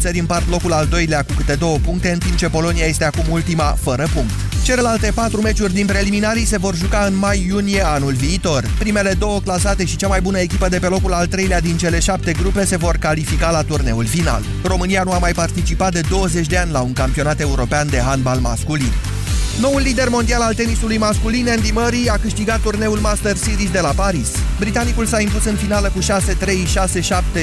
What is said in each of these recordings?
țări împart locul al doilea cu câte 2 puncte, în timp ce Polonia este acum ultima fără punct. Celelalte 4 meciuri din preliminarii se vor juca în mai-iunie anul viitor. Primele 2 clasate și cea mai bună echipă de pe locul al 3-lea din cele 7 grupe se vor califica la turneul final. România nu a mai participat de 20 de ani la un campionat european de handbal masculin. Noul lider mondial al tenisului masculin, Andy Murray, a câștigat turneul Master Series de la Paris. Britanicul s-a impus în finală cu 6-3,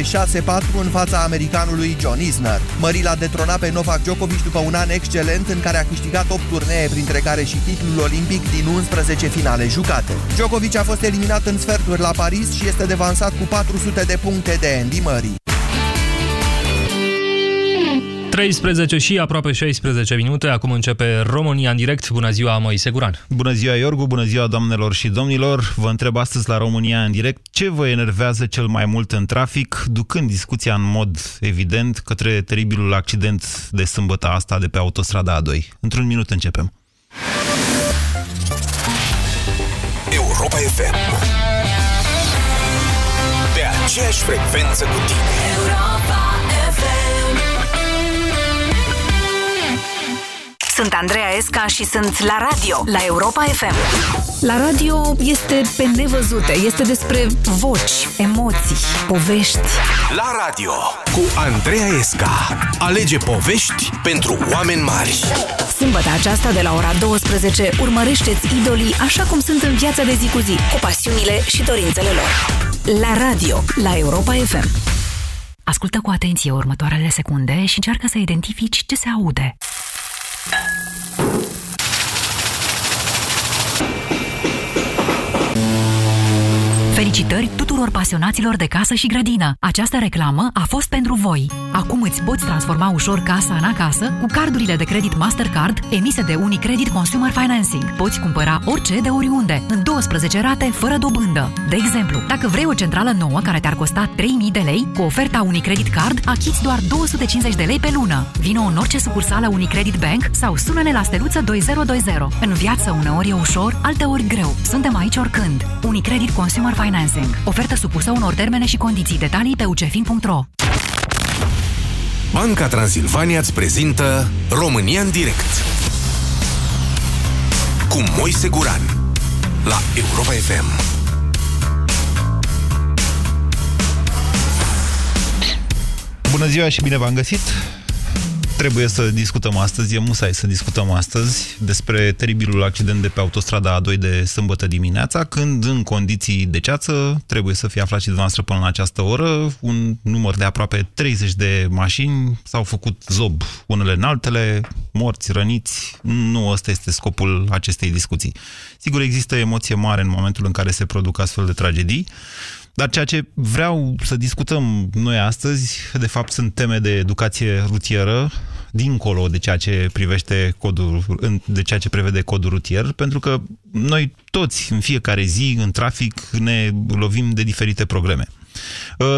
6-7, 6-4 în fața americanului John Isner. Murray l-a detronat pe Novak Djokovic după un an excelent în care a câștigat 8 turnee, printre care și titlul olimpic din 11 finale jucate. Djokovic a fost eliminat în sferturi la Paris și este devansat cu 400 de puncte de Andy Murray. 13 și aproape 16 minute, acum începe România în direct. Bună ziua, Moise Guran. Bună ziua, Iorgu, bună ziua, doamnelor și domnilor. Vă întreb astăzi la România în direct ce vă enervează cel mai mult în trafic, ducând discuția în mod evident către teribilul accident de sâmbătă asta de pe autostrada A2. Într-un minut începem. Europa FM. Pe aceeași frecvență cu tine. Europa FM. Sunt Andreea Esca și sunt la radio, la Europa FM. La radio este pe nevăzute, este despre voci, emoții, povești. La radio, cu Andreea Esca. Alege povești pentru oameni mari. Sâmbătă aceasta de la ora 12, urmărește-ți idolii așa cum sunt în viața de zi cu zi, cu pasiunile și dorințele lor. La radio, la Europa FM. Ascultă cu atenție următoarele secunde și încearcă să identifici ce se aude. Felicitări tuturor pasionaților de casă și grădină! Această reclamă a fost pentru voi! Acum îți poți transforma ușor casa în acasă cu cardurile de credit Mastercard emise de Unicredit Consumer Financing. Poți cumpăra orice de oriunde, în 12 rate, fără dobândă. De exemplu, dacă vrei o centrală nouă care te-ar costa 3.000 de lei, cu oferta Unicredit Card achiți doar 250 de lei pe lună. Vino în orice sucursală Unicredit Bank sau sună-ne la steluță 2020. În viață uneori e ușor, alteori greu. Suntem aici oricând. Unicredit Consumer Financing. Ofertă supusă unor termene și condiții. Detalii pe ucefin.ro. Banca Transilvania îți prezintă România în direct cu Moise Guran la Europa FM. Bună ziua și bine v-am găsit! Trebuie să discutăm astăzi, e musai să discutăm astăzi despre teribilul accident de pe autostrada A2 de sâmbătă dimineața, când în condiții de ceață, trebuie să fie aflat și dumneavoastră până la această oră, un număr de aproape 30 de mașini s-au făcut zob unele în altele, morți, răniți, nu ăsta este scopul acestei discuții. Sigur, există emoție mare în momentul în care se produc astfel de tragedii, dar ceea ce vreau să discutăm noi astăzi, de fapt, sunt teme de educație rutieră, dincolo de ceea ce privește codul, de ceea ce prevede codul rutier, pentru că noi toți, în fiecare zi, în trafic, ne lovim de diferite probleme.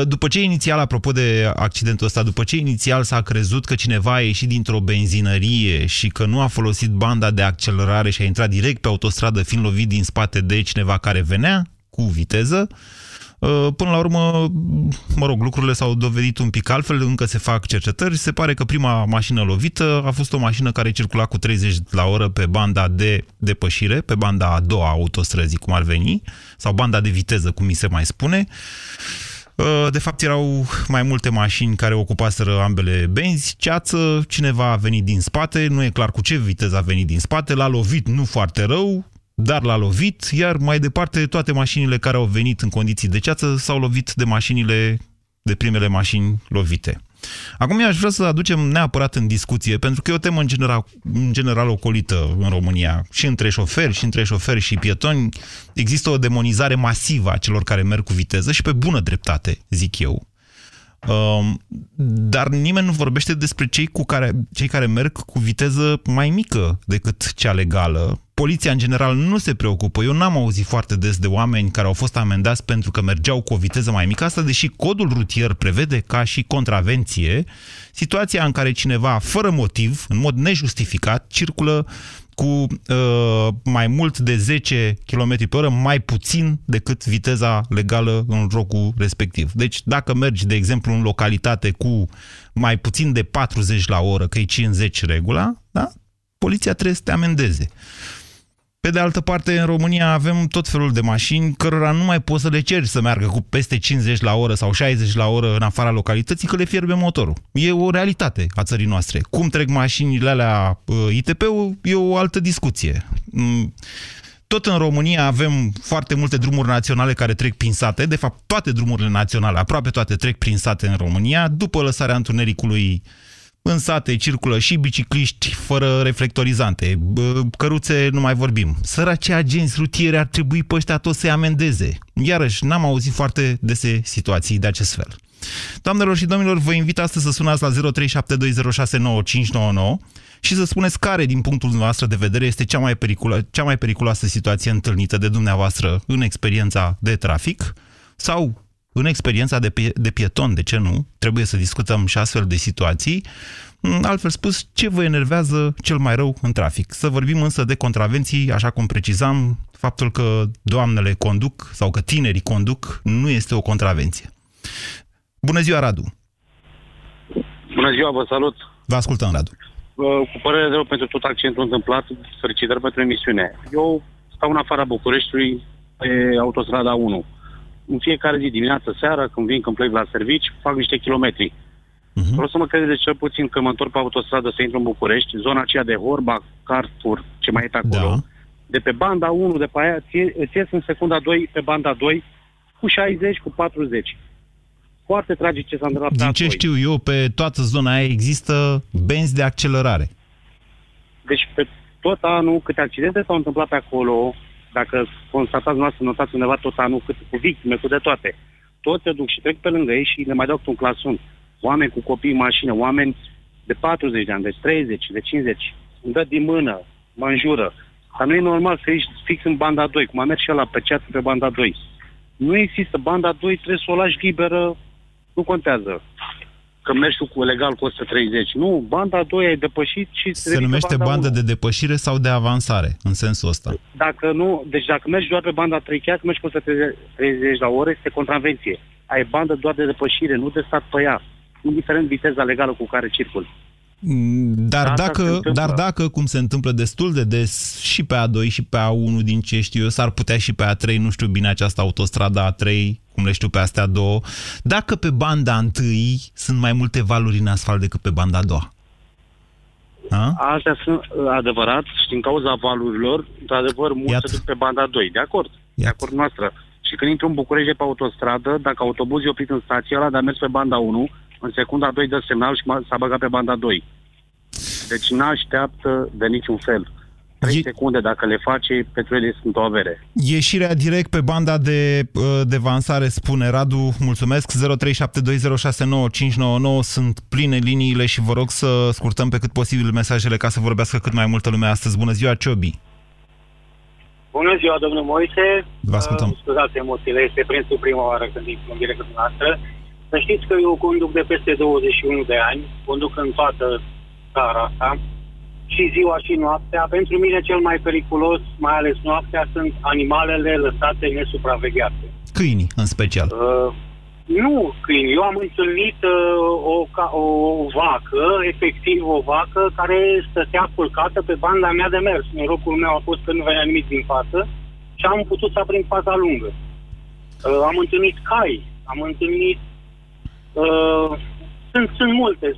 După ce inițial, apropo de accidentul ăsta, după ce inițial s-a crezut că cineva a ieșit dintr-o benzinărie și că nu a folosit banda de accelerare și a intrat direct pe autostradă, fiind lovit din spate de cineva care venea cu viteză, până la urmă, mă rog, lucrurile s-au dovedit un pic altfel, încă se fac cercetări. Se pare că prima mașină lovită a fost o mașină care circula cu 30 la oră pe banda de depășire, pe banda a doua autostrăzii, cum ar veni, sau banda de viteză, cum mi se mai spune. De fapt, erau mai multe mașini care ocupaseră ambele benzi, ceață, cineva a venit din spate, nu e clar cu ce viteză a venit din spate, l-a lovit nu foarte rău, dar l-a lovit, iar mai departe toate mașinile care au venit în condiții de ceață s-au lovit de mașinile, de primele mașini lovite. Acum eu aș vrea să aducem neapărat în discuție, pentru că e o temă în general ocolită în România. Și între șoferi, și pietoni există o demonizare masivă a celor care merg cu viteză și pe bună dreptate, zic eu. Dar nimeni nu vorbește despre cei care merg cu viteză mai mică decât cea legală. Poliția, în general, nu se preocupă. Eu n-am auzit foarte des de oameni care au fost amendați pentru că mergeau cu o viteză mai mică. Asta, deși codul rutier prevede ca și contravenție situația în care cineva, fără motiv, în mod nejustificat, circulă cu mai mult de 10 km pe oră, mai puțin decât viteza legală în locul respectiv. Deci dacă mergi, de exemplu, în localitate cu mai puțin de 40 la oră, că e 50 regula, da? Poliția trebuie să te amendeze. Pe de altă parte, în România avem tot felul de mașini cărora nu mai poți să le ceri să meargă cu peste 50 la oră sau 60 la oră în afara localității, că le fierbe motorul. E o realitate a țării noastre. Cum trec mașinile alea ITP-ul e o altă discuție. Tot în România avem foarte multe drumuri naționale care trec prin sate. De fapt, toate drumurile naționale, aproape toate, trec prin sate în România. După lăsarea întunericului, în sate circulă și bicicliști fără reflectorizante, căruțe nu mai vorbim. Săracii agenți rutieri ar trebui pe ăștia toți să-i amendeze. Iarăși, n-am auzit foarte dese situații de acest fel. Doamnelor și domnilor, vă invit astăzi să sunați la 0372069599 și să spuneți care, din punctul dumneavoastră de vedere, este cea mai periculoasă situație întâlnită de dumneavoastră în experiența de trafic sau în experiența de pieton, de ce nu? Trebuie să discutăm și astfel de situații. Altfel spus, ce vă enervează cel mai rău în trafic? Să vorbim însă de contravenții, așa cum precizam, faptul că doamnele conduc sau că tinerii conduc nu este o contravenție. Bună ziua, Radu! Bună ziua, vă salut! Vă ascultăm, Radu! Cu părere de rău pentru tot accidentul întâmplat, felicitări pentru emisiune. Eu stau în afara Bucureștiului pe autostrada 1. În fiecare zi, dimineață, seara, când vin, când plec la servici, fac niște kilometri. Vreau să mă credeți cel puțin că mă întorc pe autostradă să intru în București, zona aceea de Horbach, Carthur, ce mai e acolo. Da. De pe banda 1, de pe aia, îți ies în secunda 2, pe banda 2, cu 60, cu 40. Foarte tragic ce s-a întâmplat. Din ce știu eu, pe toată zona aia există benzi de accelerare. Deci pe tot anul, câte accidente s-au întâmplat pe acolo, dacă constatați noastră, notați undeva tot anul, cât cu victime, cu de toate. Toți se duc și trec pe lângă ei și le mai dau un clasun. Oameni cu copii în mașină, oameni de 40 de ani, de 30, de 50. Îmi dă din mână, mă înjură. Dar nu e normal să ești fix în banda 2, cum a mers și ăla pe ceață pe banda 2. Nu există. Banda 2 trebuie să o lași liberă, nu contează. Că mergi cu legal cu 130. Nu, banda 2 ai depășit și... Se numește bandă de depășire sau de avansare, în sensul ăsta. Dacă nu, deci dacă mergi doar pe banda 3, chiar mergi cu 130 la oră, este contravenție. Ai bandă doar de depășire, nu de stat pe ea, indiferent viteza legală cu care circul. Dar dacă, cum se întâmplă destul de des, și pe A2 și pe A1, din ce știu eu, s-ar putea și pe A3, nu știu bine această autostradă A3, cum le știu pe astea două, dacă pe banda întâi sunt mai multe valuri în asfalt decât pe banda a doua. Astea sunt adevărat și din cauza valurilor, într-adevăr, mulți se duc pe banda a doi. De acord? Iată. De acord noastră. Și când intru în București pe autostradă, dacă autobuzul e oprit în stația ăla, dar mers pe banda 1, în secunda a 2 dă semnal și s-a băgat pe banda 2. Deci n-așteaptă de niciun fel. 3 secunde, dacă le face, pentru ele sunt o avere. Ieșirea direct pe banda de avansare, spune Radu, mulțumesc. 0372069599, sunt pline liniile și vă rog să scurtăm pe cât posibil mesajele ca să vorbească cât mai multă lume astăzi. Bună ziua, Ciobi! Bună ziua, domnul Moise! Vă ascultăm. Scuzați emoțiile, este prinsul prima oară când intru în direct cu noastră. Să știți că eu conduc de peste 21 de ani, conduc în toată țara asta, și ziua și noaptea. Pentru mine cel mai periculos, mai ales noaptea, sunt animalele lăsate nesupravegheate. Câini, în special. Nu câini. Eu am întâlnit o vacă, efectiv o vacă, care stătea culcată pe banda mea de mers. Norocul meu a fost că nu venea nimic din față și am putut să aprind fața lungă. Am întâlnit cai, am întâlnit... Sunt multe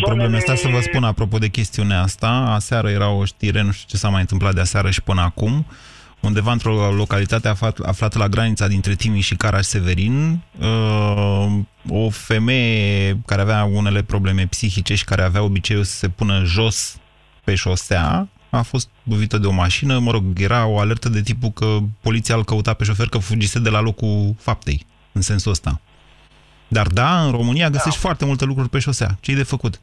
probleme. Stai să vă spun apropo de chestiunea asta. Aseară era o știre, nu știu ce s-a mai întâmplat de aseară și până acum, undeva într-o localitate aflată la granița dintre Timiș și Caraș Severin, o femeie care avea unele probleme psihice și care avea obiceiul să se pună jos pe șosea, a fost lovită de o mașină. Mă rog, era o alertă de tipul că poliția îl căuta pe șofer că fugise de la locul faptei, în sensul ăsta. Dar da, în România găsești foarte multe lucruri pe șosea. Ce-i de făcut?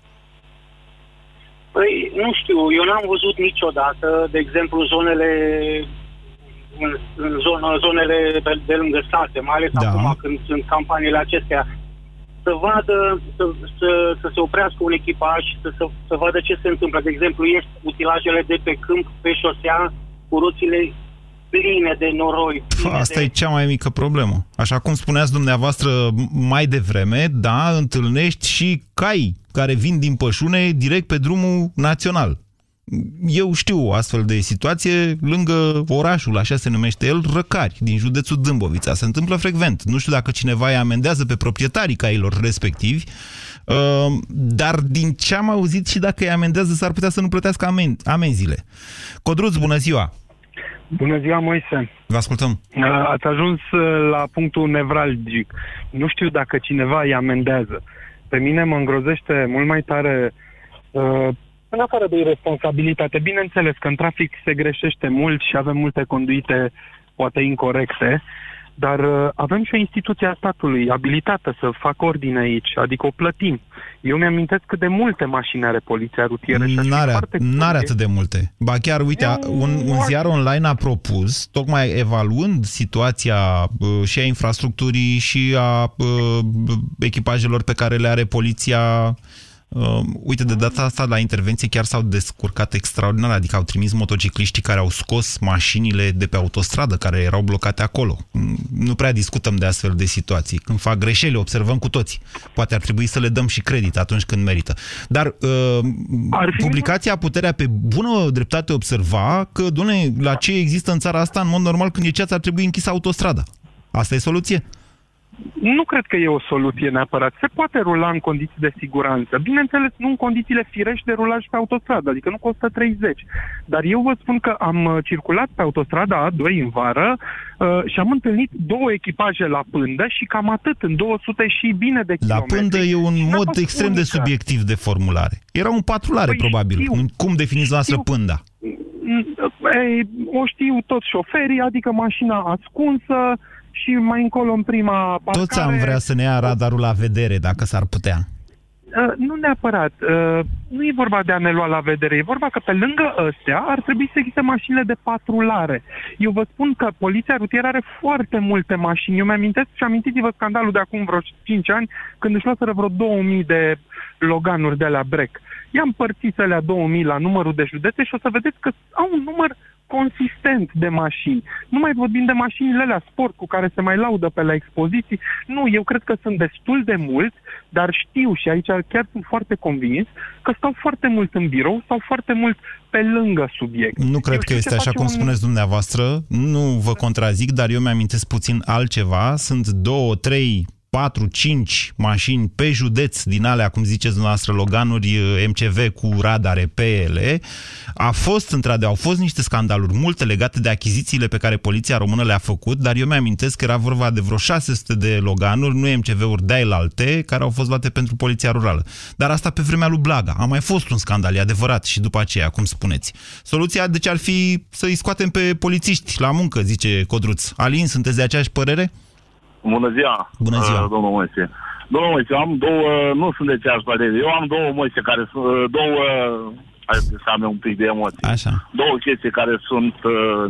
Păi, nu știu, eu n-am văzut niciodată, de exemplu, zonele de lângă sate, mai ales acum când sunt campaniile acestea, să vadă, să se oprească un echipaj, să vadă ce se întâmplă. De exemplu, ies utilajele de pe câmp, pe șosea, cu roțile pline de noroi. Asta e cea mai mică problemă. Așa cum spuneați dumneavoastră mai devreme, da, întâlnești și cai care vin din pășune direct pe drumul național. Eu știu astfel de situație lângă orașul, așa se numește el, Răcari, din județul Dâmbovița. Se întâmplă frecvent. Nu știu dacă cineva îi amendează pe proprietarii cailor respectivi, dar din ce am auzit și dacă îi amendează s-ar putea să nu plătească amenziile. Codruț, bună ziua! Bună ziua, Moise! Vă ascultăm! Ați ajuns la punctul nevralgic. Nu știu dacă cineva îi amendează. Pe mine mă îngrozește mult mai tare... În afară de irresponsabilitate, bineînțeles că în trafic se greșește mult și avem multe conduite poate incorecte, dar avem și o instituție a statului abilitată să facă ordine aici, adică o plătim. Eu mi-amintesc cât de multe mașini are poliția rutieră. N-are atât de multe. Ba chiar, uite, un ziar online a propus, tocmai evaluând situația și a infrastructurii și a echipajelor pe care le are poliția. Uite, de data asta la intervenție chiar s-au descurcat extraordinar, adică au trimis motocicliștii care au scos mașinile de pe autostradă, care erau blocate acolo. Nu prea discutăm de astfel de situații. Când fac greșeli, observăm cu toți. Poate ar trebui să le dăm și credit atunci când merită. Dar publicația Puterea pe bună dreptate observa că, doamne, la ce există în țara asta, în mod normal, când e ceață, ar trebui închisă autostrada. Asta e soluție? Nu cred că e o soluție neapărat. Se poate rula în condiții de siguranță. Bineînțeles, nu în condițiile firești de rulaj pe autostradă, adică nu costă 30. Dar eu vă spun că am circulat pe autostrada A2 în vară și am întâlnit două echipaje la pândă și cam atât, în 200 și bine de kilometri. La pândă e un mod extrem de subiectiv de formulare. Era un patrulare, probabil. Știu. Cum definiți noastră pânda? O știu toți șoferii, adică mașina ascunsă, și mai încolo în prima parcare... Toți am vrea să ne ia radarul la vedere, dacă s-ar putea. Nu neapărat. Nu e vorba de a ne lua la vedere. E vorba că pe lângă ăstea ar trebui să existe mașinile de patrulare. Eu vă spun că poliția rutieră are foarte multe mașini. Eu mi-amintesc și amintiți-vă scandalul de acum vreo 5 ani, când își luaseră vreo 2000 de Loganuri de la brec. I-am părțit alea 2000 la numărul de județe și o să vedeți că au un număr consistent de mașini. Nu mai vorbim de mașinile alea sport cu care se mai laudă pe la expoziții. Nu, eu cred că sunt destul de mulți, dar știu și aici chiar sunt foarte convins că stau foarte mult în birou, stau foarte mult pe lângă subiect. Nu cred că este așa cum spuneți dumneavoastră, nu vă contrazic, dar eu mi-amintesc puțin altceva. Sunt 2, 3, 4, 5 mașini pe județ din alea, cum ziceți dumneavoastră, Loganuri, MCV cu radare pe ele. Au fost niște scandaluri multe legate de achizițiile pe care poliția română le-a făcut, dar eu mi-amintesc că era vorba de vreo 600 de Loganuri, nu MCV-uri de-ailalte, care au fost luate pentru poliția rurală. Dar asta pe vremea lui Blaga. A mai fost un scandal, e adevărat, și după aceea, cum spuneți. Soluția, deci, ar fi să-i scoatem pe polițiști la muncă, zice Codruț. Alin, sunteți de aceeași părere? Bună ziua! Bună ziua, domnul Moise! Domnul Moise, am două, nu sunt de ceași părere, eu am două Moise care sunt, două, hai să am un pic de emoții, așa. Două chestii care sunt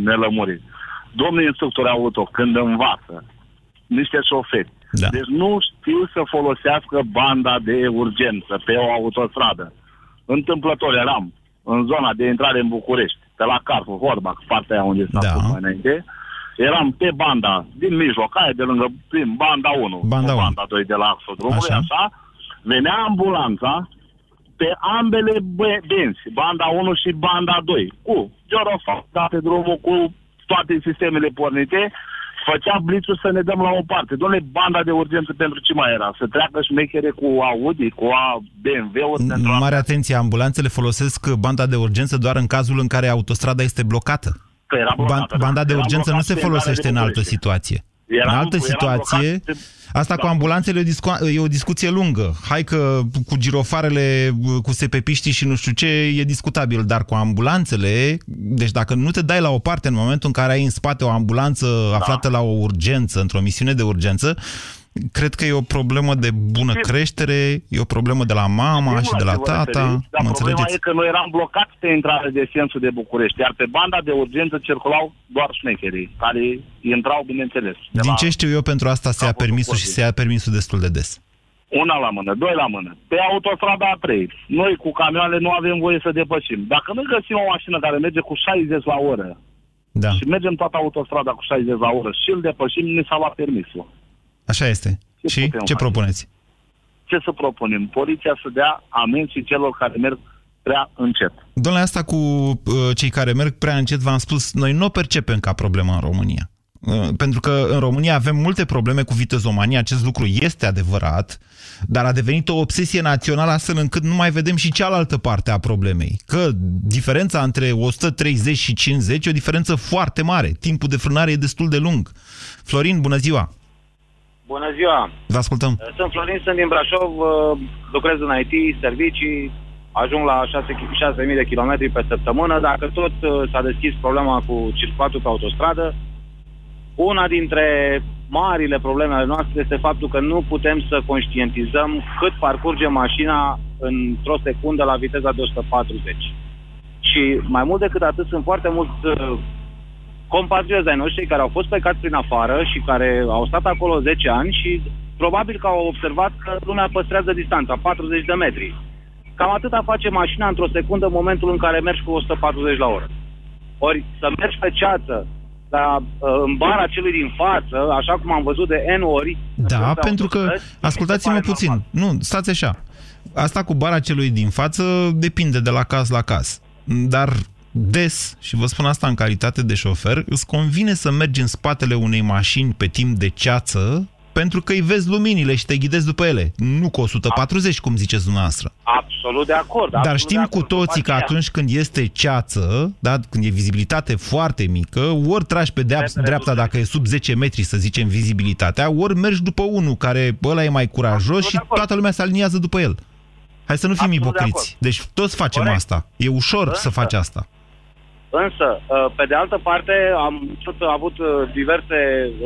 nelămurite. Domnul instructor auto, când învață niște șoferi, da, deci nu știu să folosească banda de urgență pe o autostradă. Întâmplător eram în zona de intrare în București, pe la Carrefour, Horbach, partea aia unde s-a spus mai înainte. Eram pe banda din mijloc, aia de lângă, prin banda 1, banda 2 de la axul drumului, așa, venea ambulanța pe ambele benzi, banda 1 și banda 2, cu girofar, date drumul cu toate sistemele pornite, făcea blițul să ne dăm la o parte. Dom'le, banda de urgență pentru ce mai era? Să treacă șmechere cu Audi, cu BMW-uri? Mare atenție, ambulanțele folosesc banda de urgență doar în cazul în care autostrada este blocată. Banda de urgență nu se folosește în altă situație. Asta cu ambulanțele e o discuție lungă. Hai că cu girofarele, cu sepepiștii și nu știu ce, e discutabil. Dar cu ambulanțele, deci dacă nu te dai la o parte în momentul în care ai în spate o ambulanță aflată la o urgență, într-o misiune de urgență, cred că e o problemă de bună creștere, e o problemă de la mama și de la tata. Dar problema e că noi eram blocați pe intrare de sensul de București, iar pe banda de urgență circulau doar șmecherii, care intrau, bineînțeles. Din ce știu eu, pentru asta se ia permisul destul de des. Una la mână, doi la mână. Pe autostrada A3. Noi cu camioanele nu avem voie să depășim. Dacă nu găsim o mașină care merge cu 60 la oră, da, și mergem toată autostrada cu 60 la oră și îl depășim, ne s-a luat permisul. Așa este. Ce și ce propuneți? Ce să propunem? Poliția să dea amenzi celor care merg prea încet. Domnule, asta cu cei care merg prea încet, v-am spus, noi nu o percepem ca problemă în România. Pentru că în România avem multe probleme cu vitezomania, acest lucru este adevărat, dar a devenit o obsesie națională astfel încât nu mai vedem și cealaltă parte a problemei. Că diferența între 130 și 50 e o diferență foarte mare. Timpul de frânare e destul de lung. Florin, bună ziua! Bună ziua! Vă ascultăm! Sunt Florin, sunt din Brașov, lucrez în IT, servicii, ajung la 6.000 de kilometri pe săptămână. Dacă tot s-a deschis problema cu circulatul pe autostradă, una dintre marile probleme ale noastre este faptul că nu putem să conștientizăm cât parcurge mașina într-o secundă la viteza de 140. Și mai mult decât atât, sunt foarte mulți compatrioți ai noștri care au fost plecați prin afară și care au stat acolo 10 ani și probabil că au observat că lumea păstrează distanța, 40 de metri. Cam atâta face mașina într-o secundă în momentul în care mergi cu 140 la oră. Ori să mergi pe ceață, la, în bara celui din față, așa cum am văzut de N ori... Da, pentru că, ascultați-mă puțin, normal. Nu, stați așa, asta cu bara celui din față depinde de la caz la caz, dar des, și vă spun asta în calitate de șofer, îți convine să mergi în spatele unei mașini pe timp de ceață, pentru că îi vezi luminile și te ghidezi după ele, nu cu 140, cum ziceți dumneavoastră. Absolut de acord. Dar știm cu toții că atunci când este ceață, da, când e vizibilitate foarte mică, ori tragi pe dreapta dacă e sub 10 metri, să zicem, vizibilitatea, ori mergi după unul care ăla e mai curajos și toată lumea se aliniază după el. Hai să nu fim ipocriți. Deci toți facem asta. E ușor să faci asta. Însă, pe de altă parte, am tot avut diverse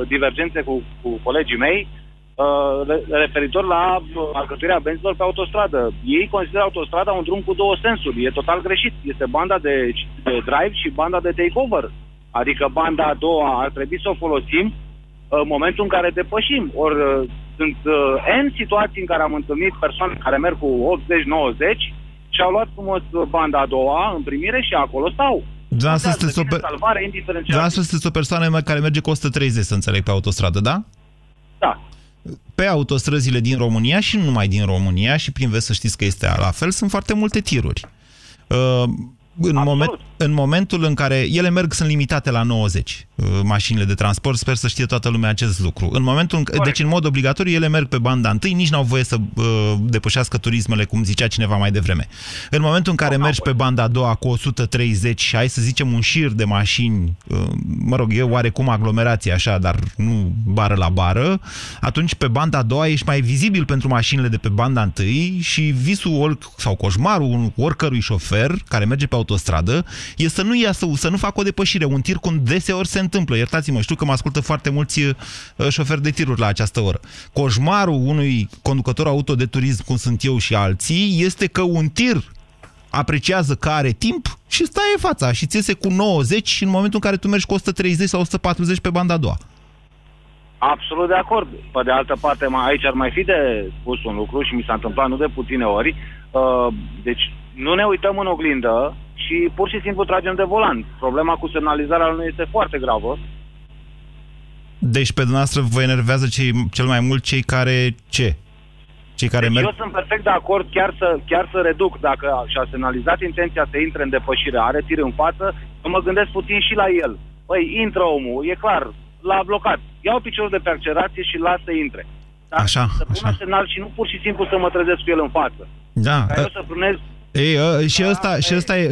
divergențe cu colegii mei referitor la alcătuirea benzilor pe autostradă. Ei consideră autostrada un drum cu două sensuri. E total greșit. Este banda de drive și banda de takeover. Adică banda a doua ar trebui să o folosim în momentul în care depășim. Ori sunt N situații în care am întâlnit persoane care merg cu 80-90 și au luat frumos banda a doua în primire și acolo stau. Da, să sunteți o persoană care merge cu 130, să înțeleg, pe autostradă, da? Da. Pe autostrăzile din România și nu numai din România, și prin vest să știți că este la fel, sunt foarte multe tiruri. În momentul în care ele merg, sunt limitate la 90, mașinile de transport, sper să știe toată lumea acest lucru. Deci, în mod obligatoriu, ele merg pe banda întâi, nici n-au voie să depășească turismele, cum zicea cineva mai devreme. În momentul în care mergi pe banda a doua cu 130 și ai, să zicem, un șir de mașini, mă rog, e oarecum aglomerație așa, dar nu bară la bară, atunci pe banda a doua ești mai vizibil pentru mașinile de pe banda întâi și visul sau coșmarul oricărui șofer care merge pe autostradă e să nu iasă, să nu facă o depășire, un tir cum deseori se întâmplă. Iertați-mă, știu că mă ascultă foarte mulți șoferi de tiruri la această oră. Coșmarul unui conducător auto de turism, cum sunt eu și alții, este că un tir apreciază că are timp și stai în fața și ți iese cu 90 și în momentul în care tu mergi cu 130 sau 140 pe banda a doua. Absolut de acord. Pe de altă parte, aici ar mai fi de spus un lucru și mi s-a întâmplat nu de puține ori. Deci, nu ne uităm în oglindă și pur și simplu tragem de volan. Problema cu semnalizarea nu este foarte gravă. Deci pe dumneavoastră vă enervează cel mai mult cei care ce? Cei care deci merg... Eu sunt perfect de acord chiar să reduc. Dacă și-a semnalizat intenția să intre în depășire, are tir în față, eu mă gândesc puțin și la el. Păi, intră omul, e clar, l-a blocat. Iau piciorul de pe accelerație și las să intre. Dar așa, să pună așa semnal și nu pur și simplu să mă trezesc cu el în față. Da. Ca eu să prunez... Ei,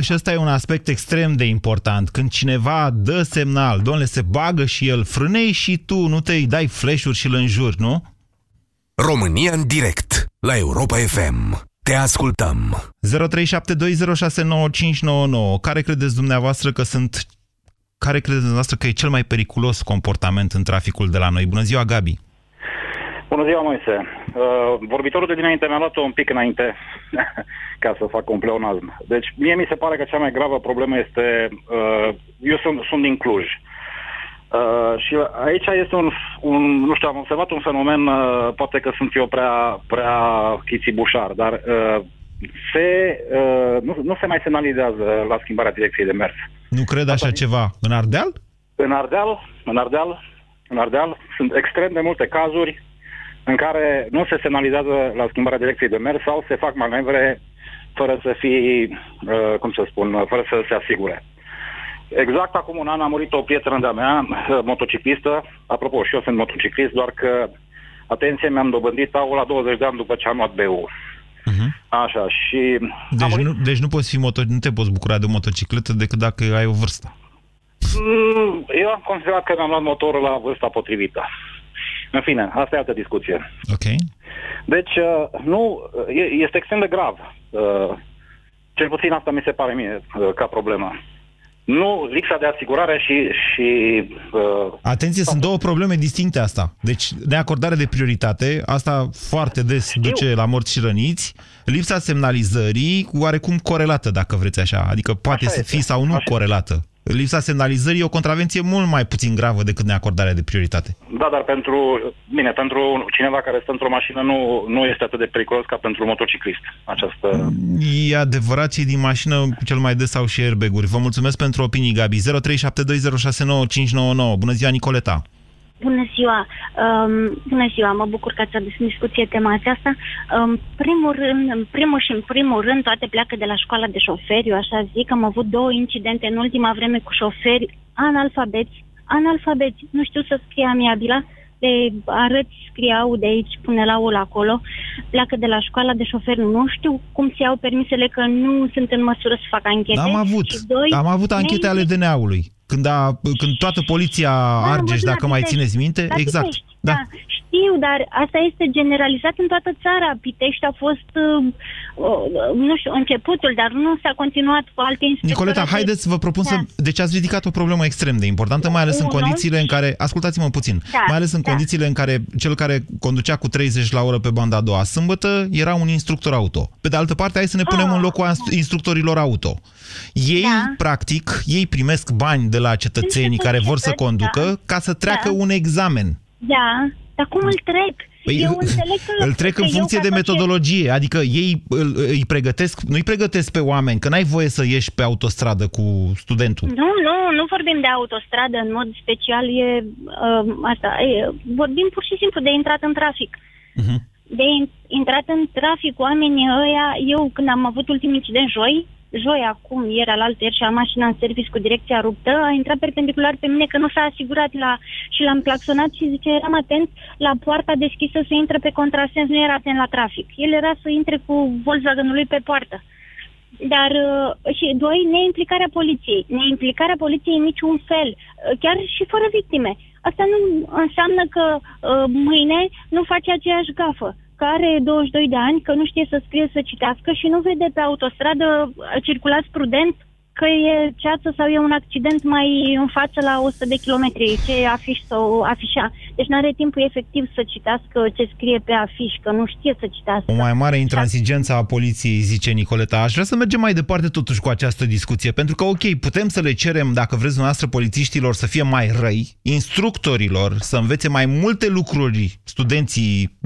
și ăsta e un aspect extrem de important. Când cineva dă semnal, domnule, se bagă și el, frânei și tu, nu te-i dai flash-uri și îl înjuri, nu? România în direct, la Europa FM. Te ascultăm. 0372069599. Care credeți dumneavoastră că e cel mai periculos comportament în traficul de la noi? Bună ziua, Gabi! Bună ziua, Moise. Vorbitorul de dinainte mi-a luat-o un pic înainte ca să fac un pleonazm. Deci, mie mi se pare că cea mai gravă problemă este... eu sunt din Cluj. Și aici este nu știu, am observat un fenomen, poate că sunt eu prea chițibușar, dar nu se mai semnalizează la schimbarea direcției de mers. Nu cred așa ceva. În Ardeal? În Ardeal sunt extrem de multe cazuri în care nu se semnalizează la schimbarea direcției de mers sau se fac manevre fără să fie, fără să se asigure. Exact acum un an a murit o prietenă de-a mea, motociclistă. Apropo, și eu sunt motociclist, doar că, atenție, mi-am dobândit au la 20 de ani după ce am luat BU. Așa, și... Deci nu poți nu te poți bucura de o motocicletă decât dacă ai o vârstă. Eu am considerat că mi-am luat motorul la vârsta potrivită. În fine, asta e altă discuție. Ok. Deci, este extrem de grav. Cel puțin asta mi se pare mie ca problemă. Nu, lipsa de asigurare și atenție, sunt două probleme distincte asta. Deci, neacordare de prioritate, asta foarte des duce la morți și răniți, lipsa semnalizării, oarecum corelată, dacă vreți așa, adică poate așa să fie sau nu așa corelată. Lipsa semnalizării e o contravenție mult mai puțin gravă decât neacordarea de prioritate. Da, dar pentru cineva care stă într-o mașină nu este atât de periculos ca pentru un motociclist. E adevărat, cei din mașină cel mai des au și airbag-uri. Vă mulțumesc pentru opinii, Gabi. 0372069599. Bună ziua, Nicoleta! Bună ziua, mă bucur că ați adus în discuție tema aceasta. În primul rând, toate pleacă de la școala de șoferi, eu așa zic. Am avut două incidente în ultima vreme cu șoferi analfabeți, nu știu să scrie amiabila, le arăți, scriau de aici până la ul acolo, pleacă de la școala de șoferi, nu știu cum se iau permisele că nu sunt în măsură să facă anchete. Am avut anchete ale DNA-ului. Când toată poliția Argeș, dacă mai țineți minte, exact. Pitești, da. Da. Știu, dar asta este generalizat în toată țara. Pitești a fost, nu știu, începutul, dar nu s-a continuat cu alte inspectori. Nicoleta, haideți, vă propun să... Deci ați ridicat o problemă extrem de importantă, mai ales în condițiile în care... Ascultați-mă puțin. Da, mai ales în condițiile în care cel care conducea cu 30 la oră pe banda a doua sâmbătă era un instructor auto. Pe de altă parte, hai să ne punem în locul instructorilor auto. Ei, practic, ei primesc bani de la cetățenii care vor să conducă ca să treacă un examen. Da, dar cum îl trec? Îl trec în funcție de metodologie, adică ei îi pregătesc, nu îi pregătesc pe oameni, că n-ai voie să ieși pe autostradă cu studentul. Nu vorbim de autostradă în mod special, vorbim pur și simplu de intrat în trafic. De intrat în trafic, oamenii ăia, eu când am avut ultimul incident joi acum, ieri alaltăieri, și am mașina în service cu direcția ruptă, a intrat perpendicular pe mine că nu s-a asigurat și l-am claxonat și zice, eram atent la poarta deschisă să intre pe contrasens, nu era atent la trafic. El era să intre cu Volkswagen-ul lui pe poartă. Dar, și doi, neimplicarea poliției. Neimplicarea poliției în niciun fel, chiar și fără victime. Asta nu înseamnă că mâine nu face aceeași gafă. Care are 22 de ani, că nu știe să scrie, să citească și nu vede pe autostradă, circulați prudent, că e ceață sau e un accident mai în față la 100 de kilometri, ce afiș sau afișa. Deci nu are timpul efectiv să citească ce scrie pe afiș, că nu știe să citească. O mai mare intransigență a poliției, zice Nicoleta. Aș vrea să mergem mai departe totuși cu această discuție, pentru că, ok, putem să le cerem, dacă vreți dumneavoastră, polițiștilor să fie mai răi, instructorilor să învețe mai multe lucruri studenții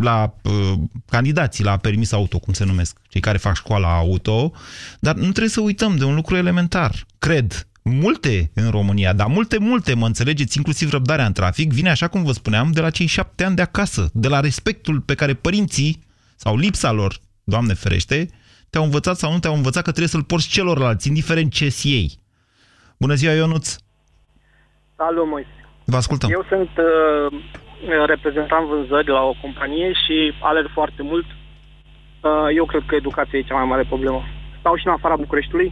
candidații la permis auto, cum se numesc, cei care fac școala auto, dar nu trebuie să uităm de un lucru elementar. Cred, multe în România, dar multe, mă înțelegeți, inclusiv răbdarea în trafic, vine, așa cum vă spuneam, de la cei 7 ani de acasă, de la respectul pe care părinții, sau lipsa lor, Doamne ferește, te-au învățat sau nu te-au învățat că trebuie să-l porți celorlalți, indiferent ce-s ei. Bună ziua, Ionuț! Salut, Moise! Vă ascultăm! Eu sunt reprezentant vânzări la o companie și alerg foarte mult. Eu cred că educația e cea mai mare problemă. Stau și în afara Bucureștiului.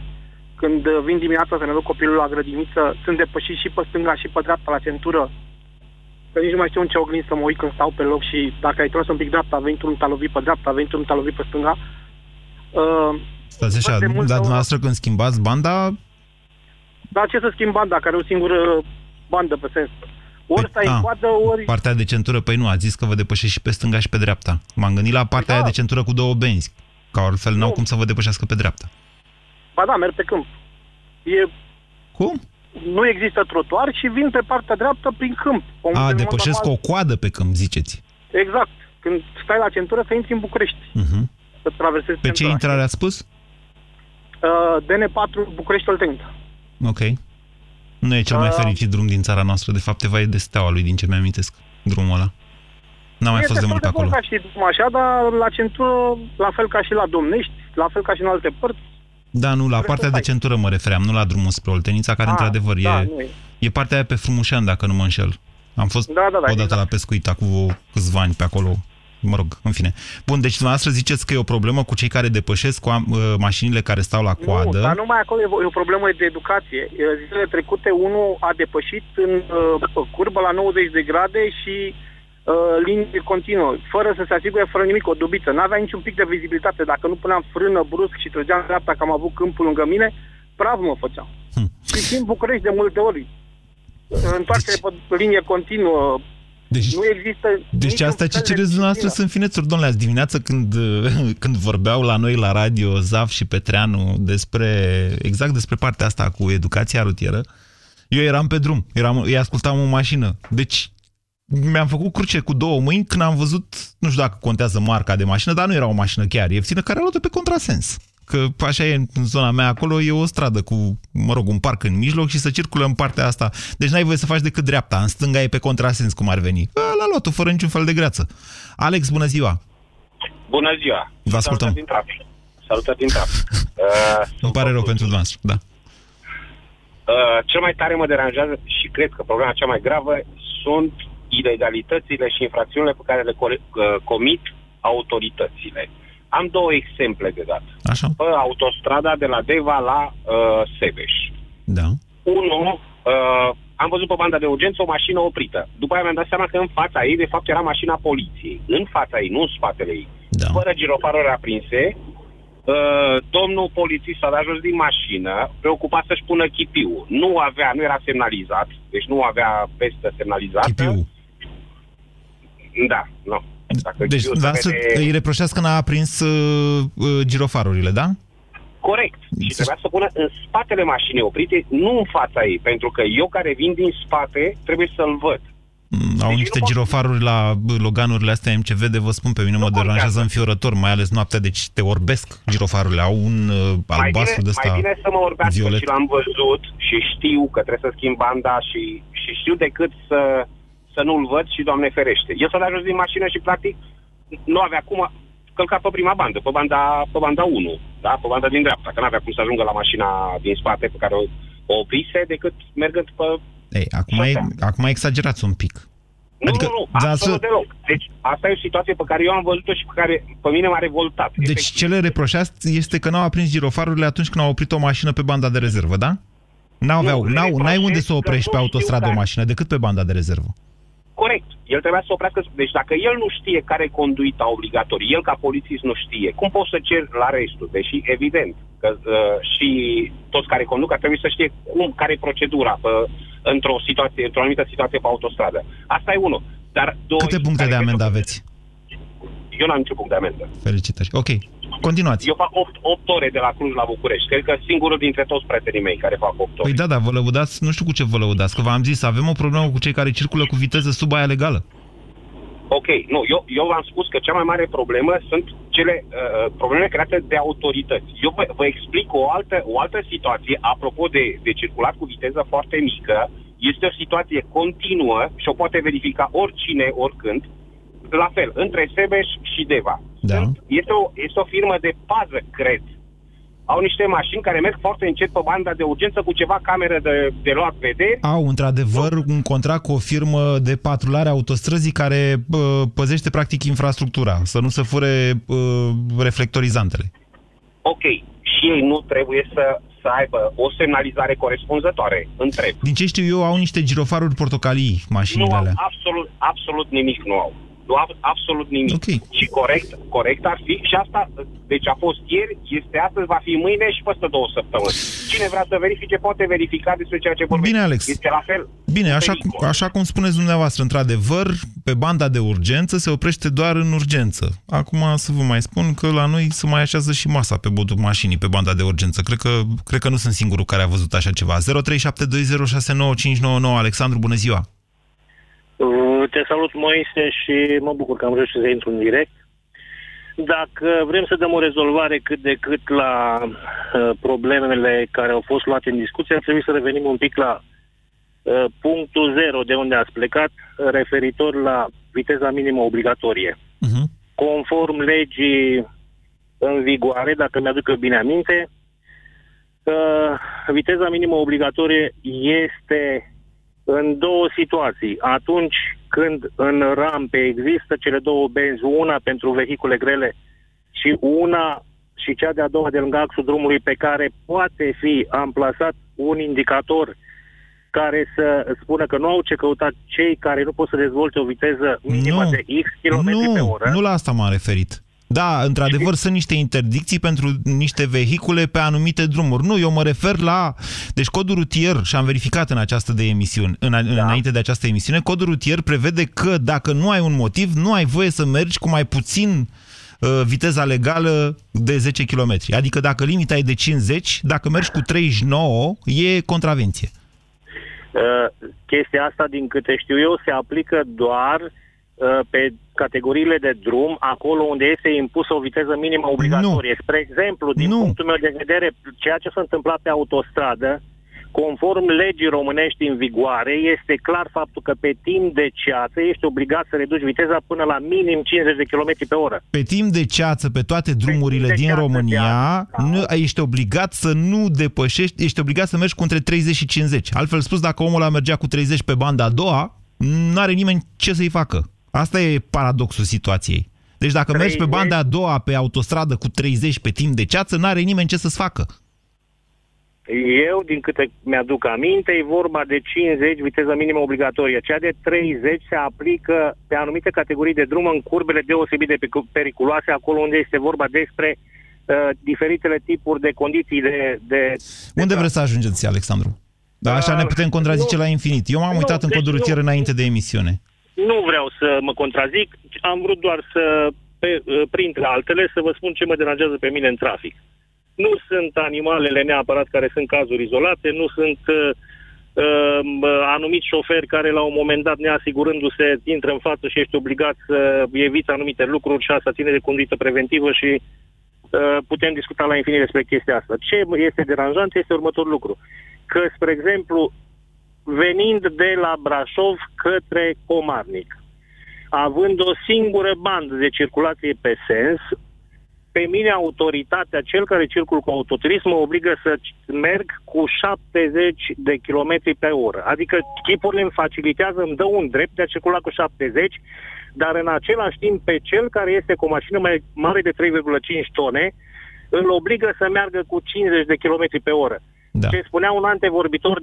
Când vin dimineața să ne duc copilul la grădiniță, sunt depășit și pe stânga și pe dreapta, la centură. Că nici nu mai știu în ce oglindă să mă uit când stau pe loc și dacă ai tras un pic dreapta, a venit unul, te-a lovit pe dreapta, a venit unul, te-a lovit pe stânga. Stați așa, dar dumneavoastră când schimbați banda... Dar ce să schimb banda, care e o singură bandă pe sens? Ori stai în coadă, ori... Partea de centură, păi nu, ați zis că vă depășești și pe stânga și pe dreapta. M-am gândit la partea aia de centură cu două benzi, că altfel n-au cum să vă depășească pe dreapta. Ba da, merg pe câmp. Cum? nu există trotuar și vin pe partea dreaptă prin câmp. Depășesc o coadă pe câmp, ziceți. Exact. Când stai la centură să intri în București. Uh-huh. Să traversezi pe centura. Ce intrare ați spus? DN4 București-Oltenița. Ok. Nu e cel mai fericit drum din țara noastră. De fapt, Eva e de steaua lui, din ce mi-am amintesc, drumul ăla. N-am mai fost de mult acolo. Ca și așa, dar la centură, la fel ca și la Domnești, la fel ca și în alte părți. Da, nu, la partea de centură mă refeream, nu la drumul spre Oltenița, care într-adevăr e partea aia pe Frumușean, dacă nu mă înșel. Am fost odată la pescuit acum câțiva ani pe acolo. Mă rog, în fine. Bun, deci dumneavoastră ziceți că e o problemă cu cei care depășesc, cu mașinile care stau la coadă. Nu, dar numai acolo e o problemă de educație. Zilele trecute, unul a depășit în curbă la 90 de grade și linie continuă, fără să se asigure, fără nimic, o dubiță. N-avea niciun pic de vizibilitate. Dacă nu puneam frână brusc și trăgeam dreapta, că am avut câmpul lângă mine, praf mă făceam. Și în București, de multe ori, întoarcere pe linie continuă. Deci, nu există asta ce cereți dumneavoastră sunt finețuri. Domnule, azi dimineață când vorbeau la noi la radio Zaf și Petreanu despre partea asta cu educația rutieră, eu eram pe drum, îi ascultam în mașină. Deci mi-am făcut cruce cu două mâini când am văzut, nu știu dacă contează marca de mașină, dar nu era o mașină chiar ieftină, care a luat-o pe contrasens. Că așa e în zona mea acolo, e o stradă cu, mă rog, un parc în mijloc și să circulă în partea asta. Deci n-ai voie să faci decât dreapta, în stânga e pe contrasens, cum ar veni. L-a luat-o fără niciun fel de greață. Alex, bună ziua! Bună ziua! Vă ascultăm! Salutări din trafic! Îmi pare rău pentru dumneavoastră, da. Cel mai tare mă deranjează și cred că problema cea mai gravă sunt ilegalitățile și infracțiunile pe care le comit autoritățile. Am două exemple de dat. Așa. Pe autostrada de la Deva la Sebeș. Da. Unul, am văzut pe banda de urgență o mașină oprită. După aia mi-am dat seama că în fața ei, de fapt, era mașina poliției. În fața ei, nu în spatele ei. Da. Fără girofaruri aprinse, domnul polițist s-a dat jos din mașină, preocupat să-și pună chipiul. Nu era semnalizat, deci nu avea vestă semnalizată. Chipiul. Da, nu. Deci îi reproșească că n-a aprins girofarurile, da? Corect. Și trebuia să pună în spatele mașinii oprite, nu în fața ei, pentru că eu care vin din spate trebuie să-l văd. Au niște girofaruri la loganurile astea MCV, de vă spun, pe mine mă deranjează înfiorător, mai ales noaptea, deci te orbesc girofarurile, au un albastru de ăsta violet. Mai bine să mă orbească și l-am văzut și știu că trebuie să schimb banda și știu decât să nu-l văd și, Doamne ferește. Eu s-a dat jos din mașină și, practic, nu avea cum călca pe prima bandă, pe banda 1, da? Pe banda din dreapta, că nu avea cum să ajungă la mașina din spate pe care o oprise, decât mergând pe... Ei, acum exagerați un pic. Nu, adică, nu, absolut deloc. Deci asta e o situație pe care eu am văzut-o și pe care pe mine m-a revoltat. Deci efectiv. Ce le reproșeați este că n-au aprins girofarurile atunci când au oprit o mașină pe banda de rezervă, da? N-ai unde să oprești pe autostradă o mașină decât pe banda de rezervă. Corect. El trebuia să oprească. Deci dacă el nu știe care e conduita obligatorie, el ca polițist nu știe, cum poți să ceri la restul? Deși, evident, că și toți care conduc ar trebui să știe care e procedura într-o anumită situație pe autostradă. Asta e unul. Dar câte puncte de amendă aveți? Eu n-am niciun punct de amendă. Felicitări. Ok. Continuați. Eu fac 8 ore de la Cluj la București. Cred că singurul dintre toți prietenii mei care fac 8 ore. Păi da, vă lăudați, nu știu cu ce vă lăudați, că v-am zis, avem o problemă cu cei care circulă cu viteză sub aia legală. Ok, nu, eu v-am spus că cea mai mare problemă sunt cele probleme create de autorități. Eu vă explic o altă situație, apropo de circulat cu viteză foarte mică, este o situație continuă și o poate verifica oricine, oricând, la fel, între Sebeș și Deva. Da. Este o firmă de pază, cred. Au niște mașini care merg foarte încet pe banda de urgență cu ceva cameră de luat vederi. Au, într-adevăr, un contract cu o firmă de patrulare autostrăzii care păzește, practic, infrastructura, să nu se fure reflectorizantele. Ok. Și ei nu trebuie să aibă o semnalizare corespunzătoare. Întreb. Din ce știu eu, au niște girofaruri portocalii mașinile alea. Nu au absolut nimic, nu au. absolut nimic. Okay. Și corect ar fi. Și asta, deci a fost ieri, este astăzi, va fi mâine și peste 2 săptămâni. Cine vrea să verifice, poate verifica despre ceea ce vorbim. Bine, Alex. Este la fel. Bine, așa cum spuneți dumneavoastră, într-adevăr, pe banda de urgență se oprește doar în urgență. Acum să vă mai spun că la noi se mai așează și masa pe bodul mașinii, pe banda de urgență. Cred că nu sunt singurul care a văzut așa ceva. 0372069599. Alexandru, bună ziua! Te salut, Moise, și mă bucur că am reușit să intru în direct. Dacă vrem să dăm o rezolvare cât de cât la problemele care au fost luate în discuție, ar trebui să revenim un pic la punctul 0 de unde ați plecat, referitor la viteza minimă obligatorie. Uh-huh. Conform legii în vigoare, dacă mi-aduc bine aminte, viteza minimă obligatorie este... în două situații. Atunci când în rampe există cele două benzi, una pentru vehicule grele și una și cea de-a doua de lângă axul drumului, pe care poate fi amplasat un indicator care să spună că nu au ce căuta cei care nu pot să dezvolte o viteză minimă de X km pe oră. Nu la asta m-am referit. Da, într-adevăr, sunt niște interdicții pentru niște vehicule pe anumite drumuri. Nu, eu mă refer la... Deci codul rutier, și am verificat înainte de această emisiune, codul rutier prevede că dacă nu ai un motiv, nu ai voie să mergi cu mai puțin viteza legală de 10 km. Adică dacă limita e de 50, dacă mergi cu 39, e contravenție. Chestia asta, din câte știu eu, se aplică doar pe categoriile de drum, acolo unde este impusă o viteză minimă obligatorie. Nu. Spre exemplu, din punctul meu de vedere, ceea ce s-a întâmplat pe autostradă, conform legii românești în vigoare, este clar faptul că pe timp de ceață ești obligat să reduci viteza până la minim 50 de km pe oră. Pe timp de ceață, pe toate drumurile din România, ești obligat să nu depășești, ești obligat să mergi cu între 30 și 50. Altfel spus, dacă omul a mergea cu 30 pe banda a doua, n-are nimeni ce să-i facă. Asta e paradoxul situației. Deci dacă mergi pe banda a doua, pe autostradă, cu 30 pe timp de ceață, n-are nimeni ce să-ți facă. Eu, din câte mi-aduc aminte, e vorba de 50 viteză minimă obligatorie. Cea de 30 se aplică pe anumite categorii de drum în curbele deosebit de periculoase, acolo unde este vorba despre diferitele tipuri de condiții de unde vreți să ajungeți, Alexandru? Dar așa ne putem contrazice la infinit. Eu m-am uitat în codul rutier înainte de emisiune. Nu vreau să mă contrazic, am vrut doar să, printre altele, să vă spun ce mă deranjează pe mine în trafic. Nu sunt animalele neapărat care sunt cazuri izolate, nu sunt anumiți șoferi care la un moment dat, neasigurându-se, intră în față și ești obligat să eviți anumite lucruri, și asta ține de conduită preventivă și putem discuta la infinit despre chestia asta. Ce este deranjant este următorul lucru, că, spre exemplu, venind de la Brașov către Comarnic, având o singură bandă de circulație pe sens, pe mine autoritatea, cel care circul cu autoturism, mă obligă să merg cu 70 de km pe oră. Adică chipurile îmi facilitează, îmi dă un drept de a circula cu 70, dar în același timp pe cel care este cu o mașină mai mare de 3,5 tone, îl obligă să meargă cu 50 de km pe oră. Da. Ce spunea un antevorbitor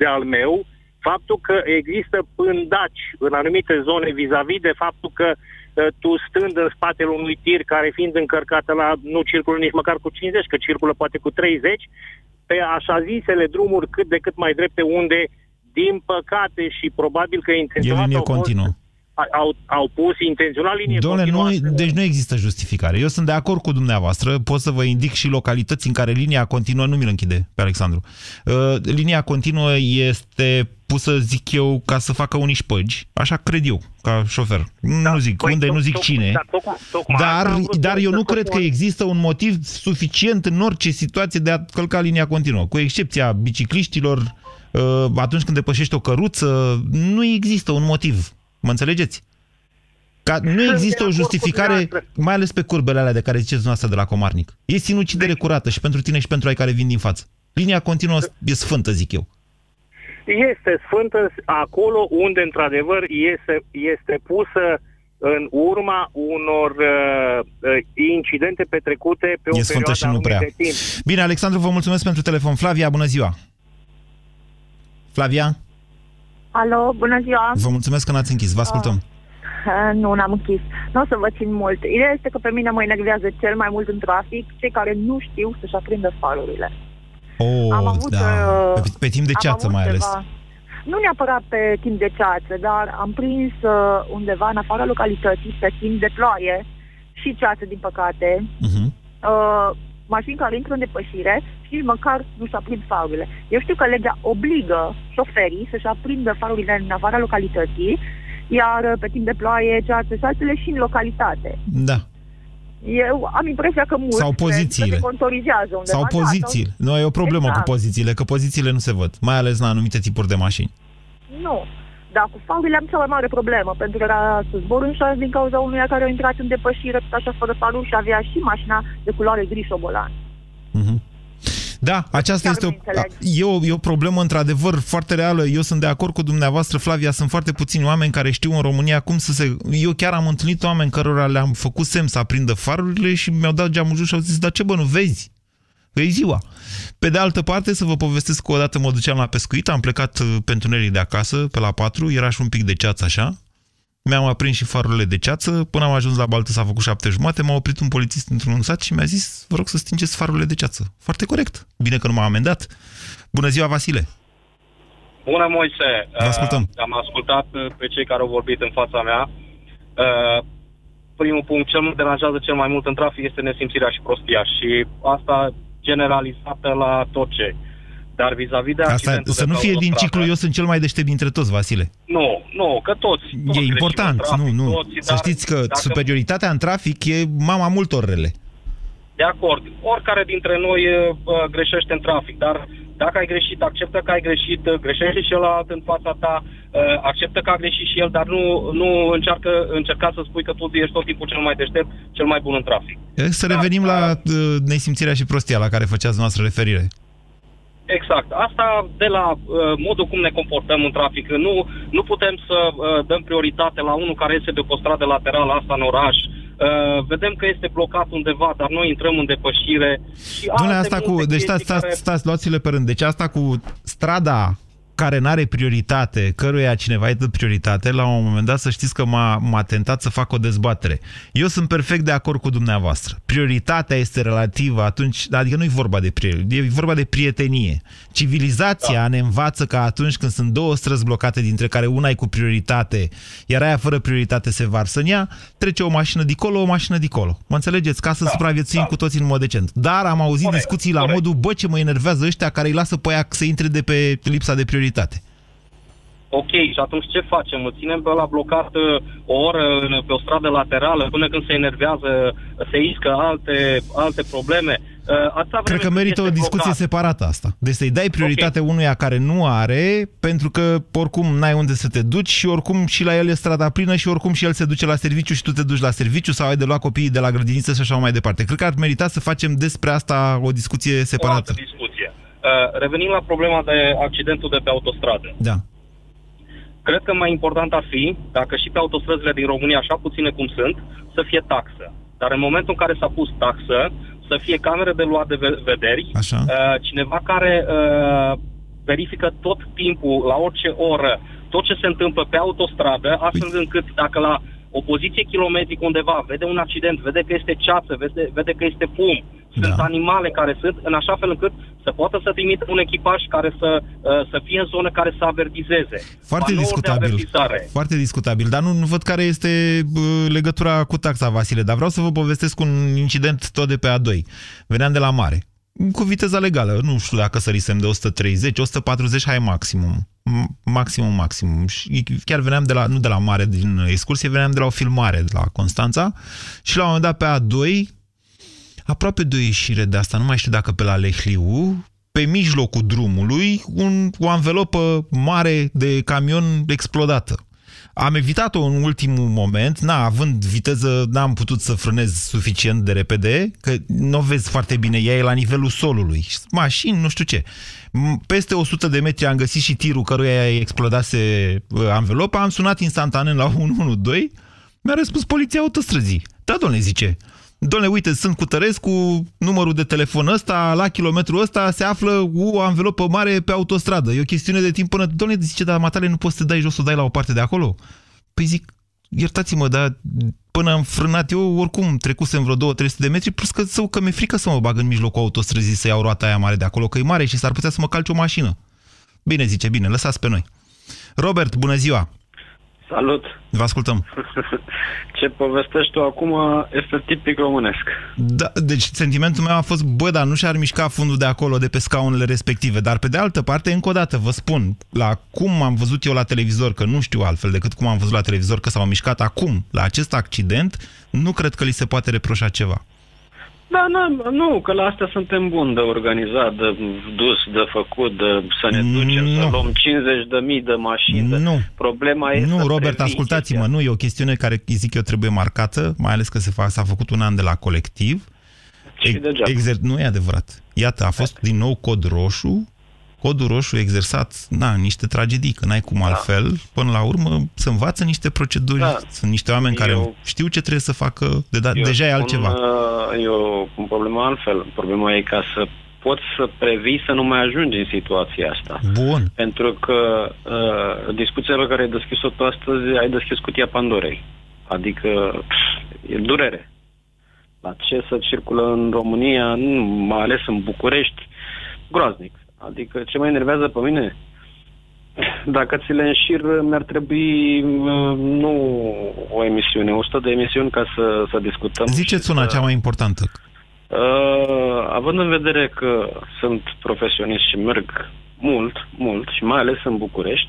de-al meu, faptul că există pândaci în anumite zone vis-a-vis de faptul că tu, stând în spatele unui tir care, fiind încărcată la, nu circulă nici măcar cu 50, că circulă poate cu 30, pe așa zisele drumuri cât de cât mai drepte, unde, din păcate, și probabil că intenționat au pus intențional linie continuă. Deci nu există justificare. Eu sunt de acord cu dumneavoastră. Pot să vă indic și localități în care linia continuă... Nu mi-l închide pe Alexandru. Linia continuă este pusă, zic eu, ca să facă unii șpăgi. Așa cred eu, ca șofer. Da, nu zic unde, nu zic cine. Dar eu nu cred că există un motiv suficient în orice situație de a călca linia continuă. Cu excepția bicicliștilor, atunci când depășești o căruță, nu există un motiv. Mă înțelegeți? Că nu există o justificare, mai ales pe curbele alea de care ziceți dumneavoastră de la Comarnic. E sinucidere curată și pentru tine și pentru ai care vin din față. Linia continuă e sfântă, zic eu. Este sfântă acolo unde, într-adevăr, este pusă în urma unor incidente petrecute pe o perioadă anumită de timp. Bine, Alexandru, vă mulțumesc pentru telefon. Flavia, bună ziua! Flavia? Alo, bună ziua! Vă mulțumesc că n-ați închis, vă ascultăm. Nu, n-am închis. Nu o să vă țin mult. Ideea este că pe mine mă enervează cel mai mult în trafic cei care nu știu să-și aprindă farurile. Oh, am avut, da. Pe timp de ceață mai ales. Nu neapărat pe timp de ceață, dar am prins undeva în afara localității pe timp de ploaie și ceață, din păcate. Uh-huh. Mașini care intră în depășire și măcar nu-și aprind farurile. Eu știu că legea obligă șoferii să-și aprindă farurile în afara localității, iar pe timp de ploaie, ceață și altele și în localitate. Da. Eu am impresia că mulți se contorizează undeva. Sau pozițiile. Da, nu, e o problemă exact cu pozițiile, că pozițiile nu se văd, mai ales la anumite tipuri de mașini. Nu. Da, cu farurile am cea mai mare problemă, pentru că era să zbor în șans din cauza unuia care a intrat în depășire, tot așa fără faruri, și avea și mașina de culoare gri șobolan. Mm-hmm. Da, aceasta este o problemă într-adevăr foarte reală. Eu sunt de acord cu dumneavoastră, Flavia, sunt foarte puțini oameni care știu în România cum să se... Eu chiar am întâlnit oameni cărora le-am făcut semn să aprindă farurile și mi-au dat geamul jos și au zis, dar ce bă, nu vezi? E ziua. Pe de altă parte, să vă povestesc că odată mă duceam la pescuit, am plecat pe întuneric de acasă, pe la 4, era și un pic de ceață așa, mi-am aprins și farurile de ceață, până am ajuns la baltă s-a făcut 7:30, m-a oprit un polițist într-un sat și mi-a zis, vă rog să stingeți farurile de ceață. Foarte corect. Bine că nu m-a amendat. Bună ziua, Vasile! Bună, Moise! Vă ascultăm. Am ascultat pe cei care au vorbit în fața mea. Primul punct, cel mă deranjează cel mai mult în trafic este nesimțirea și prostia și asta generalizată la tot ce. Dar vis-a-vis de accidentul... Să nu fie din ciclu, eu sunt cel mai deștept dintre toți, Vasile. Nu, că toți e important, trafic, nu. Toți, să știți că superioritatea în trafic e mama multor rele. De acord. Oricare dintre noi greșește în trafic, dar dacă ai greșit, acceptă că ai greșit, greșește și celălalt în fața ta, acceptă că a greșit și el, dar nu încerca să spui că tu ești tot timpul cel mai deștept, cel mai bun în trafic. Să revenim la nesimțirea și prostia la care făceați noastră referire. Exact. Asta de la modul cum ne comportăm în trafic. Nu putem să dăm prioritate la unul care iese de pe o stradă laterală, asta în oraș. Vedem că este blocat undeva, dar noi intrăm în depășire. Deci stați, luați-le pe rând. Deci asta cu strada care n-are prioritate, căruia cineva îi dă prioritate, la un moment dat să știți că m-a tentat să fac o dezbatere. Eu sunt perfect de acord cu dumneavoastră. Prioritatea este relativă atunci, adică nu e vorba de prioritate, e vorba de prietenie. Civilizația ne învață că atunci când sunt două străzi blocate, dintre care una e cu prioritate, iar aia fără prioritate se varsă în ea, trece o mașină dicolo, o mașină dicolo. Mă înțelegeți? Ca să supraviețuim cu toții în mod decent. Dar am auzit discuții la modul, bă, ce mă enervează ăștia care îi lasă pe aia să intre de pe lipsa de prioritate. Ok, și atunci ce facem? Îl ținem pe ăla blocat o oră pe o stradă laterală până când se enervează, se iscă alte probleme? Cred că merită o discuție separată asta. Deci să-i dai prioritate unuia care nu are, pentru că oricum n-ai unde să te duci și oricum și la el e strada plină și oricum și el se duce la serviciu și tu te duci la serviciu sau ai de luat copiii de la grădiniță și așa mai departe. Cred că ar merita să facem despre asta o discuție separată. O discuție. Revenim la problema de accidentul de pe autostradă. Da. Cred că mai important ar fi, dacă și pe autostrăzile din România, așa puține cum sunt, să fie taxă. Dar în momentul în care s-a pus taxă, să fie camere de luat de vederi, cineva care verifică tot timpul, la orice oră, tot ce se întâmplă pe autostradă, astfel încât dacă la o poziție kilometrică undeva vede un accident, vede că este ceață, vede că este fum, sunt animale care sunt, în așa fel încât să poată să trimită un echipaj care să fie în zonă, care să avertizeze. Foarte discutabil, dar nu văd care este legătura cu taxa, Vasile, dar vreau să vă povestesc un incident tot de pe A2. Veneam de la mare, cu viteza legală, nu știu dacă sărisem de 130, 140, hai maximum. Și chiar veneam nu de la mare, din excursie, veneam de la o filmare, de la Constanța, și la un moment dat pe A2, aproape de o ieșire de asta, nu mai știu dacă pe la Lehliu, pe mijlocul drumului, o anvelopă mare de camion explodată. Am evitat-o în ultimul moment, având viteză, n-am putut să frânez suficient de repede, că nu vezi foarte bine, ea e la nivelul solului, mașini, nu știu ce. Peste 100 de metri am găsit și tirul căruia explodase anvelopa, am sunat instantaneu la 112, mi-a răspuns poliția autostrăzii. Da, domnule, zice... Doamne, uite, sunt cu numărul de telefon ăsta, la kilometru ăsta se află o anvelopă mare pe autostradă. E o chestiune de timp până... Doamne, zice, dar matale, nu poți să te dai jos, o dai la o parte de acolo? Păi zic, iertați-mă, dar până am frânat eu, oricum trecusem vreo 2-300 de metri, plus că său că mi-e frică să mă bag în mijlocul autostrăzii să iau roata aia mare de acolo, că e mare și s-ar putea să mă calce o mașină. Bine zice, bine, lăsați pe noi. Robert, bună ziua! Salut! Vă ascultăm! Ce povestești tu acum este tipic românesc. Da, deci sentimentul meu a fost, bă, dar nu și-ar mișca fundul de acolo, de pe scaunele respective. Dar pe de altă parte, încă o dată, vă spun, la cum am văzut eu la televizor, că nu știu altfel decât cum am văzut la televizor, că s-au mișcat acum, la acest accident, nu cred că li se poate reproșa ceva. Da, nu, că la asta suntem buni, de organizat, de dus, de făcut, de să ne ducem, nu, să luăm 50.000 de mașini. Nu, problema este nu Robert, ascultați-mă, nu, e o chestiune care, zic eu, trebuie marcată, mai ales că s-a făcut un an de la colectiv. Și nu e adevărat. Iată, a fost din nou cod roșu, codul roșu exersat, niște tragedii, că n-ai cum altfel, până la urmă se învață niște proceduri, sunt niște oameni care știu ce trebuie să facă, deja e altceva. E o problemă altfel, problema e ca să poți să previi să nu mai ajungi în situația asta. Bun. Pentru că discuția pe care ai deschis-o tu astăzi, ai deschis cutia Pandorei, adică e durere. La ce să circulă în România, mai ales în București, groaznic. Adică ce mă enervează pe mine, dacă ți le înșir, mi-ar trebui nu o emisiune, 100 de emisiuni ca să discutăm. Ziceți una cea mai importantă. Având în vedere că sunt profesionist și merg mult și mai ales în București,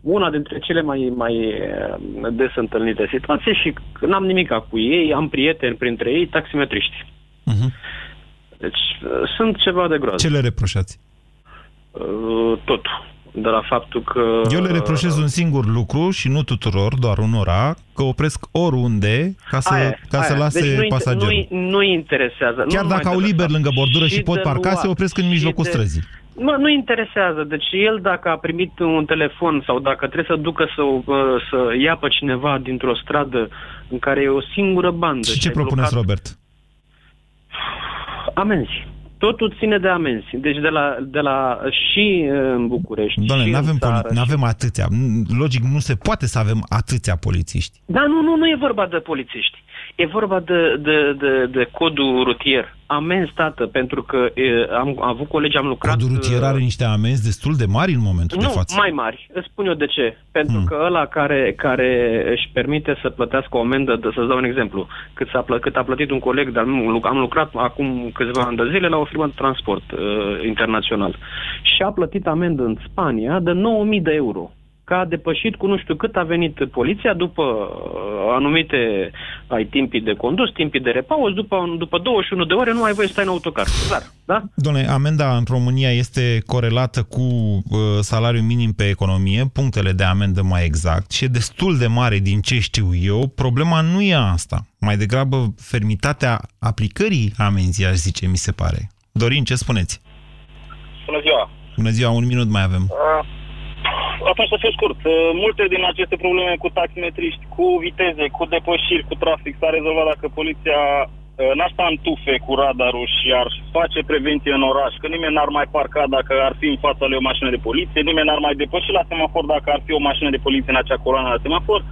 una dintre cele mai des întâlnite situații, și n-am nimica cu ei, am prieteni printre ei, taximetriști. Deci sunt ceva de groază. Ce le reproșați? Totul. De la faptul că... Eu le reproșez un singur lucru și nu tuturor, doar unora, că opresc oriunde ca să lase deci pasagerul. Nu interesează. Chiar dacă au liber lângă bordură și pot parca, se opresc în mijlocul străzii. Nu interesează. Deci el dacă a primit un telefon sau dacă trebuie să ducă să ia pe cineva dintr-o stradă în care e o singură bandă... Și ce propuneți, Robert? Amenzi. Totul ține de amenzi. Deci de la și în București. Doamne, n-avem atâția. Logic, nu se poate să avem atâția polițiști. Dar nu e vorba de polițiști. E vorba de codul rutier. Amenzi, tată, pentru că am avut colegi, am lucrat... Codul rutier are niște amenzi destul de mari în momentul de față. Nu, mai mari. Îți spun eu de ce. Pentru că ăla care își permite să plătească o amendă, să-ți dau un exemplu, cât a plătit un coleg, dar am lucrat acum câțiva ani de zile la o firmă de transport internațional și a plătit amendă în Spania de 9.000 de euro. Că a depășit cu nu știu cât a venit poliția după anumite timpii de condus, timpii de repaus, după 21 de ore nu ai voie să stai în autocar. Clar, da? Doamne, amenda în România este corelată cu salariul minim pe economie, punctele de amendă mai exact, și e destul de mare din ce știu eu. Problema nu e asta. Mai degrabă fermitatea aplicării amenzii, aș zice, mi se pare. Dorin, ce spuneți? Bună ziua! Bună ziua, un minut mai avem. Atunci să fiu scurt, multe din aceste probleme cu taximetriști, cu viteze, cu depășiri, cu trafic s-a rezolvat dacă poliția n-ar sta în tufe cu radarul și ar face prevenție în oraș, că nimeni n-ar mai parca dacă ar fi în fața lui o mașină de poliție, nimeni n-ar mai depăși la semafor dacă ar fi o mașină de poliție în acea coloană la semafor.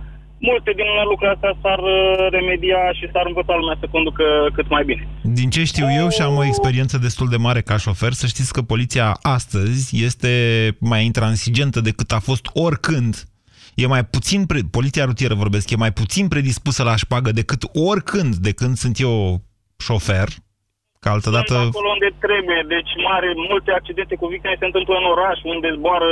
Multe din lucrurile astea s-ar remedia și s-ar învăța lumea să conducă cât mai bine. Din ce știu eu și am o experiență destul de mare ca șofer, să știți că poliția astăzi este mai intransigentă decât a fost oricând. E mai puțin, poliția rutieră vorbesc, e mai puțin predispusă la șpagă decât oricând de când sunt eu șofer. Că altădată... Acolo unde trebuie, deci multe accidente cu victime se întâmplă în oraș, unde zboară...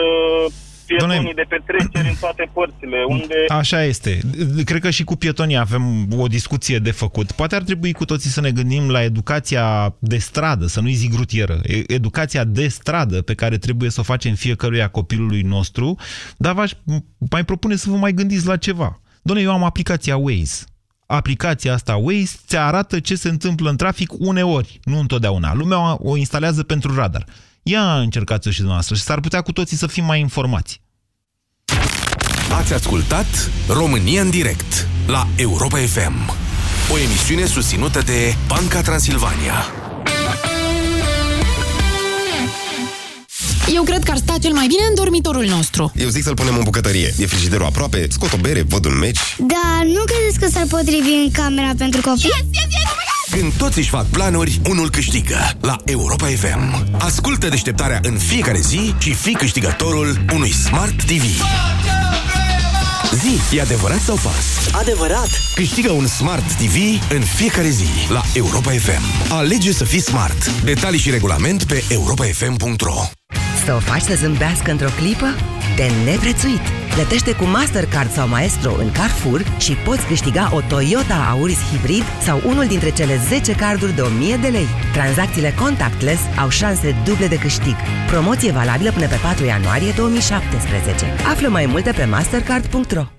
Pietonii de petreceri în toate părțile. Unde... Așa este. Cred că și cu pietonii avem o discuție de făcut. Poate ar trebui cu toții să ne gândim la educația de stradă, să nu-i zic rutieră, educația de stradă pe care trebuie să o facem fiecăruia copilului nostru, dar v-aș mai propune să vă mai gândiți la ceva. Doamne, eu am aplicația Waze. Aplicația asta Waze ți arată ce se întâmplă în trafic uneori, nu întotdeauna. Lumea o instalează pentru radar. Ia încercați-o și dumneavoastră și s-ar putea cu toții să fim mai informați. Ați ascultat România în direct la Europa FM, o emisiune susținută de Banca Transilvania. Eu cred că ar sta cel mai bine în dormitorul nostru. Eu zic să-l punem în bucătărie. E frigiderul aproape, scot o bere, văd un meci. Dar nu credeți că s-ar potrivi în camera pentru copii? Când toți își fac planuri, unul câștigă la Europa FM. Ascultă deșteptarea în fiecare zi și fii câștigătorul unui Smart TV. Zi, e adevărat sau fals? Adevărat! Câștigă un Smart TV în fiecare zi la Europa FM. Alege să fii smart. Detalii și regulament pe europafm.ro. Să o faci să zâmbească într-o clipă? De neprețuit! Plătește cu Mastercard sau Maestro în Carrefour și poți câștiga o Toyota Auris Hybrid sau unul dintre cele 10 carduri de 1000 de lei. Tranzacțiile contactless au șanse duble de câștig. Promoție valabilă până pe 4 ianuarie 2017. Află mai multe pe mastercard.ro.